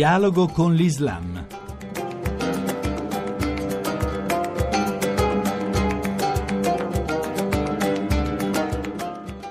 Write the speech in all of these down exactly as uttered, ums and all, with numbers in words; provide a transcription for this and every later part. Dialogo con l'Islam.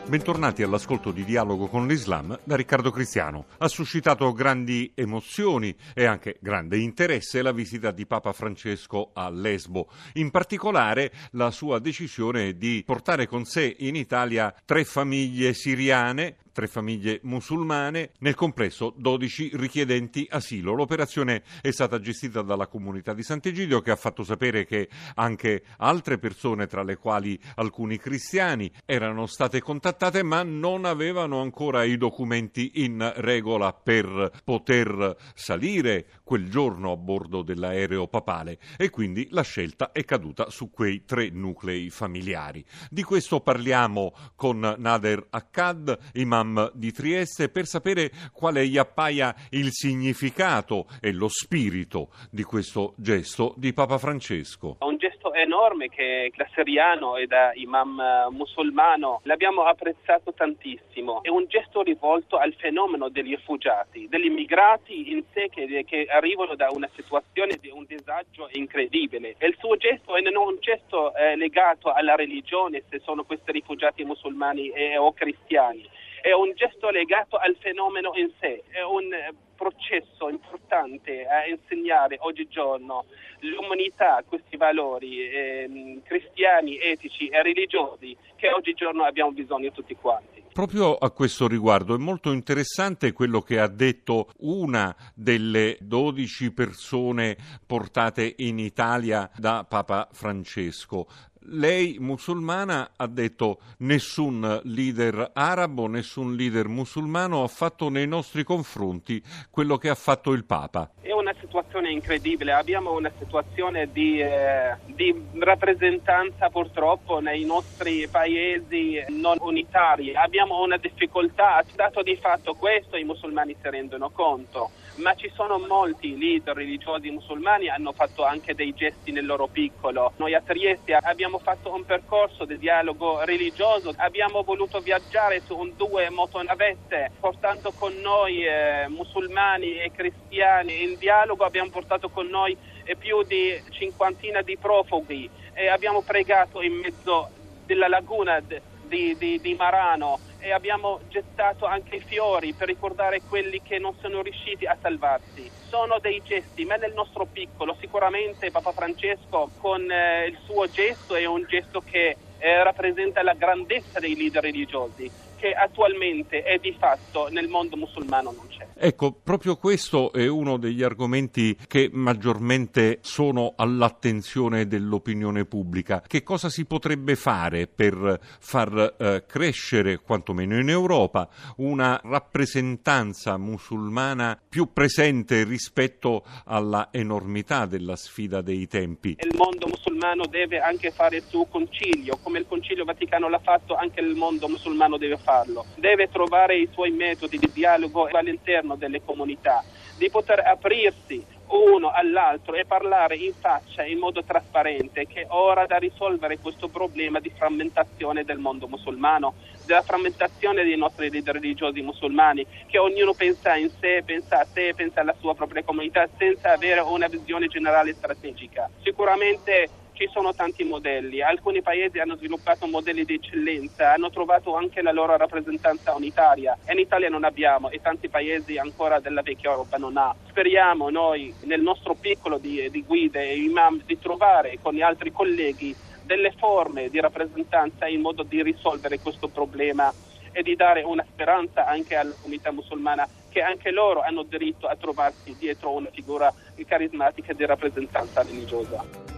Bentornati all'ascolto di Dialogo con l'Islam da Riccardo Cristiano. Ha suscitato grandi emozioni e anche grande interesse la visita di Papa Francesco a Lesbo, in particolare la sua decisione di portare con sé in Italia tre famiglie siriane, tre famiglie musulmane, nel complesso dodici richiedenti asilo. L'operazione è stata gestita dalla comunità di Sant'Egidio, che ha fatto sapere che anche altre persone, tra le quali alcuni cristiani, erano state contattate ma non avevano ancora i documenti in regola per poter salire quel giorno a bordo dell'aereo papale, e quindi la scelta è caduta su quei tre nuclei familiari. Di questo parliamo con Nader Akkad, imam di Trieste, per sapere quale gli appaia il significato e lo spirito di questo gesto di Papa Francesco. Un gesto enorme che da siriano e da imam musulmano l'abbiamo apprezzato tantissimo. È un gesto rivolto al fenomeno degli rifugiati, degli immigrati in sé che, che arrivano da una situazione di un disagio incredibile. E il suo gesto è non un gesto eh, legato alla religione, se sono questi rifugiati musulmani eh, o cristiani. È un gesto legato al fenomeno in sé, è un processo importante a insegnare oggigiorno l'umanità, questi valori eh, cristiani, etici e religiosi che oggigiorno abbiamo bisogno tutti quanti. Proprio a questo riguardo è molto interessante quello che ha detto una delle dodici persone portate in Italia da Papa Francesco. Lei, musulmana, ha detto: nessun leader arabo, nessun leader musulmano ha fatto nei nostri confronti quello che ha fatto il Papa. È una situazione incredibile, abbiamo una situazione di, eh, di rappresentanza purtroppo nei nostri paesi non unitari, abbiamo una difficoltà, dato di fatto questo i musulmani si rendono conto, ma ci sono molti leader religiosi musulmani hanno fatto anche dei gesti nel loro piccolo. Noi a Trieste abbiamo Abbiamo fatto un percorso di dialogo religioso, abbiamo voluto viaggiare su un due motonavette portando con noi eh, musulmani e cristiani in dialogo, abbiamo portato con noi eh, più di cinquantina di profughi e abbiamo pregato in mezzo della laguna d- di, di, di Marano e abbiamo gettato anche i fiori per ricordare quelli che non sono riusciti a salvarsi. Sono dei gesti, ma nel nostro piccolo sicuramente Papa Francesco con eh, il suo gesto è un gesto che eh, rappresenta la grandezza dei leader religiosi, che attualmente è di fatto nel mondo musulmano non c'è. Ecco, proprio questo è uno degli argomenti che maggiormente sono all'attenzione dell'opinione pubblica. Che cosa si potrebbe fare per far eh, crescere, quantomeno in Europa, una rappresentanza musulmana più presente rispetto alla enormità della sfida dei tempi? Il mondo musulmano deve anche fare il suo concilio, come il Concilio Vaticano l'ha fatto, anche il mondo musulmano deve fare. Farlo. Deve trovare i suoi metodi di dialogo all'interno delle comunità, di poter aprirsi uno all'altro e parlare in faccia in modo trasparente che è ora da risolvere questo problema di frammentazione del mondo musulmano, della frammentazione dei nostri leader religiosi musulmani, che ognuno pensa in sé, pensa a sé, pensa alla sua propria comunità senza avere una visione generale strategica. Sicuramente ci sono tanti modelli, alcuni paesi hanno sviluppato modelli di eccellenza, hanno trovato anche la loro rappresentanza unitaria e in Italia non abbiamo, e tanti paesi ancora della vecchia Europa non ha. Speriamo noi nel nostro piccolo di, di guide e imam di trovare con gli altri colleghi delle forme di rappresentanza in modo di risolvere questo problema e di dare una speranza anche alla comunità musulmana, che anche loro hanno diritto a trovarsi dietro una figura carismatica di rappresentanza religiosa.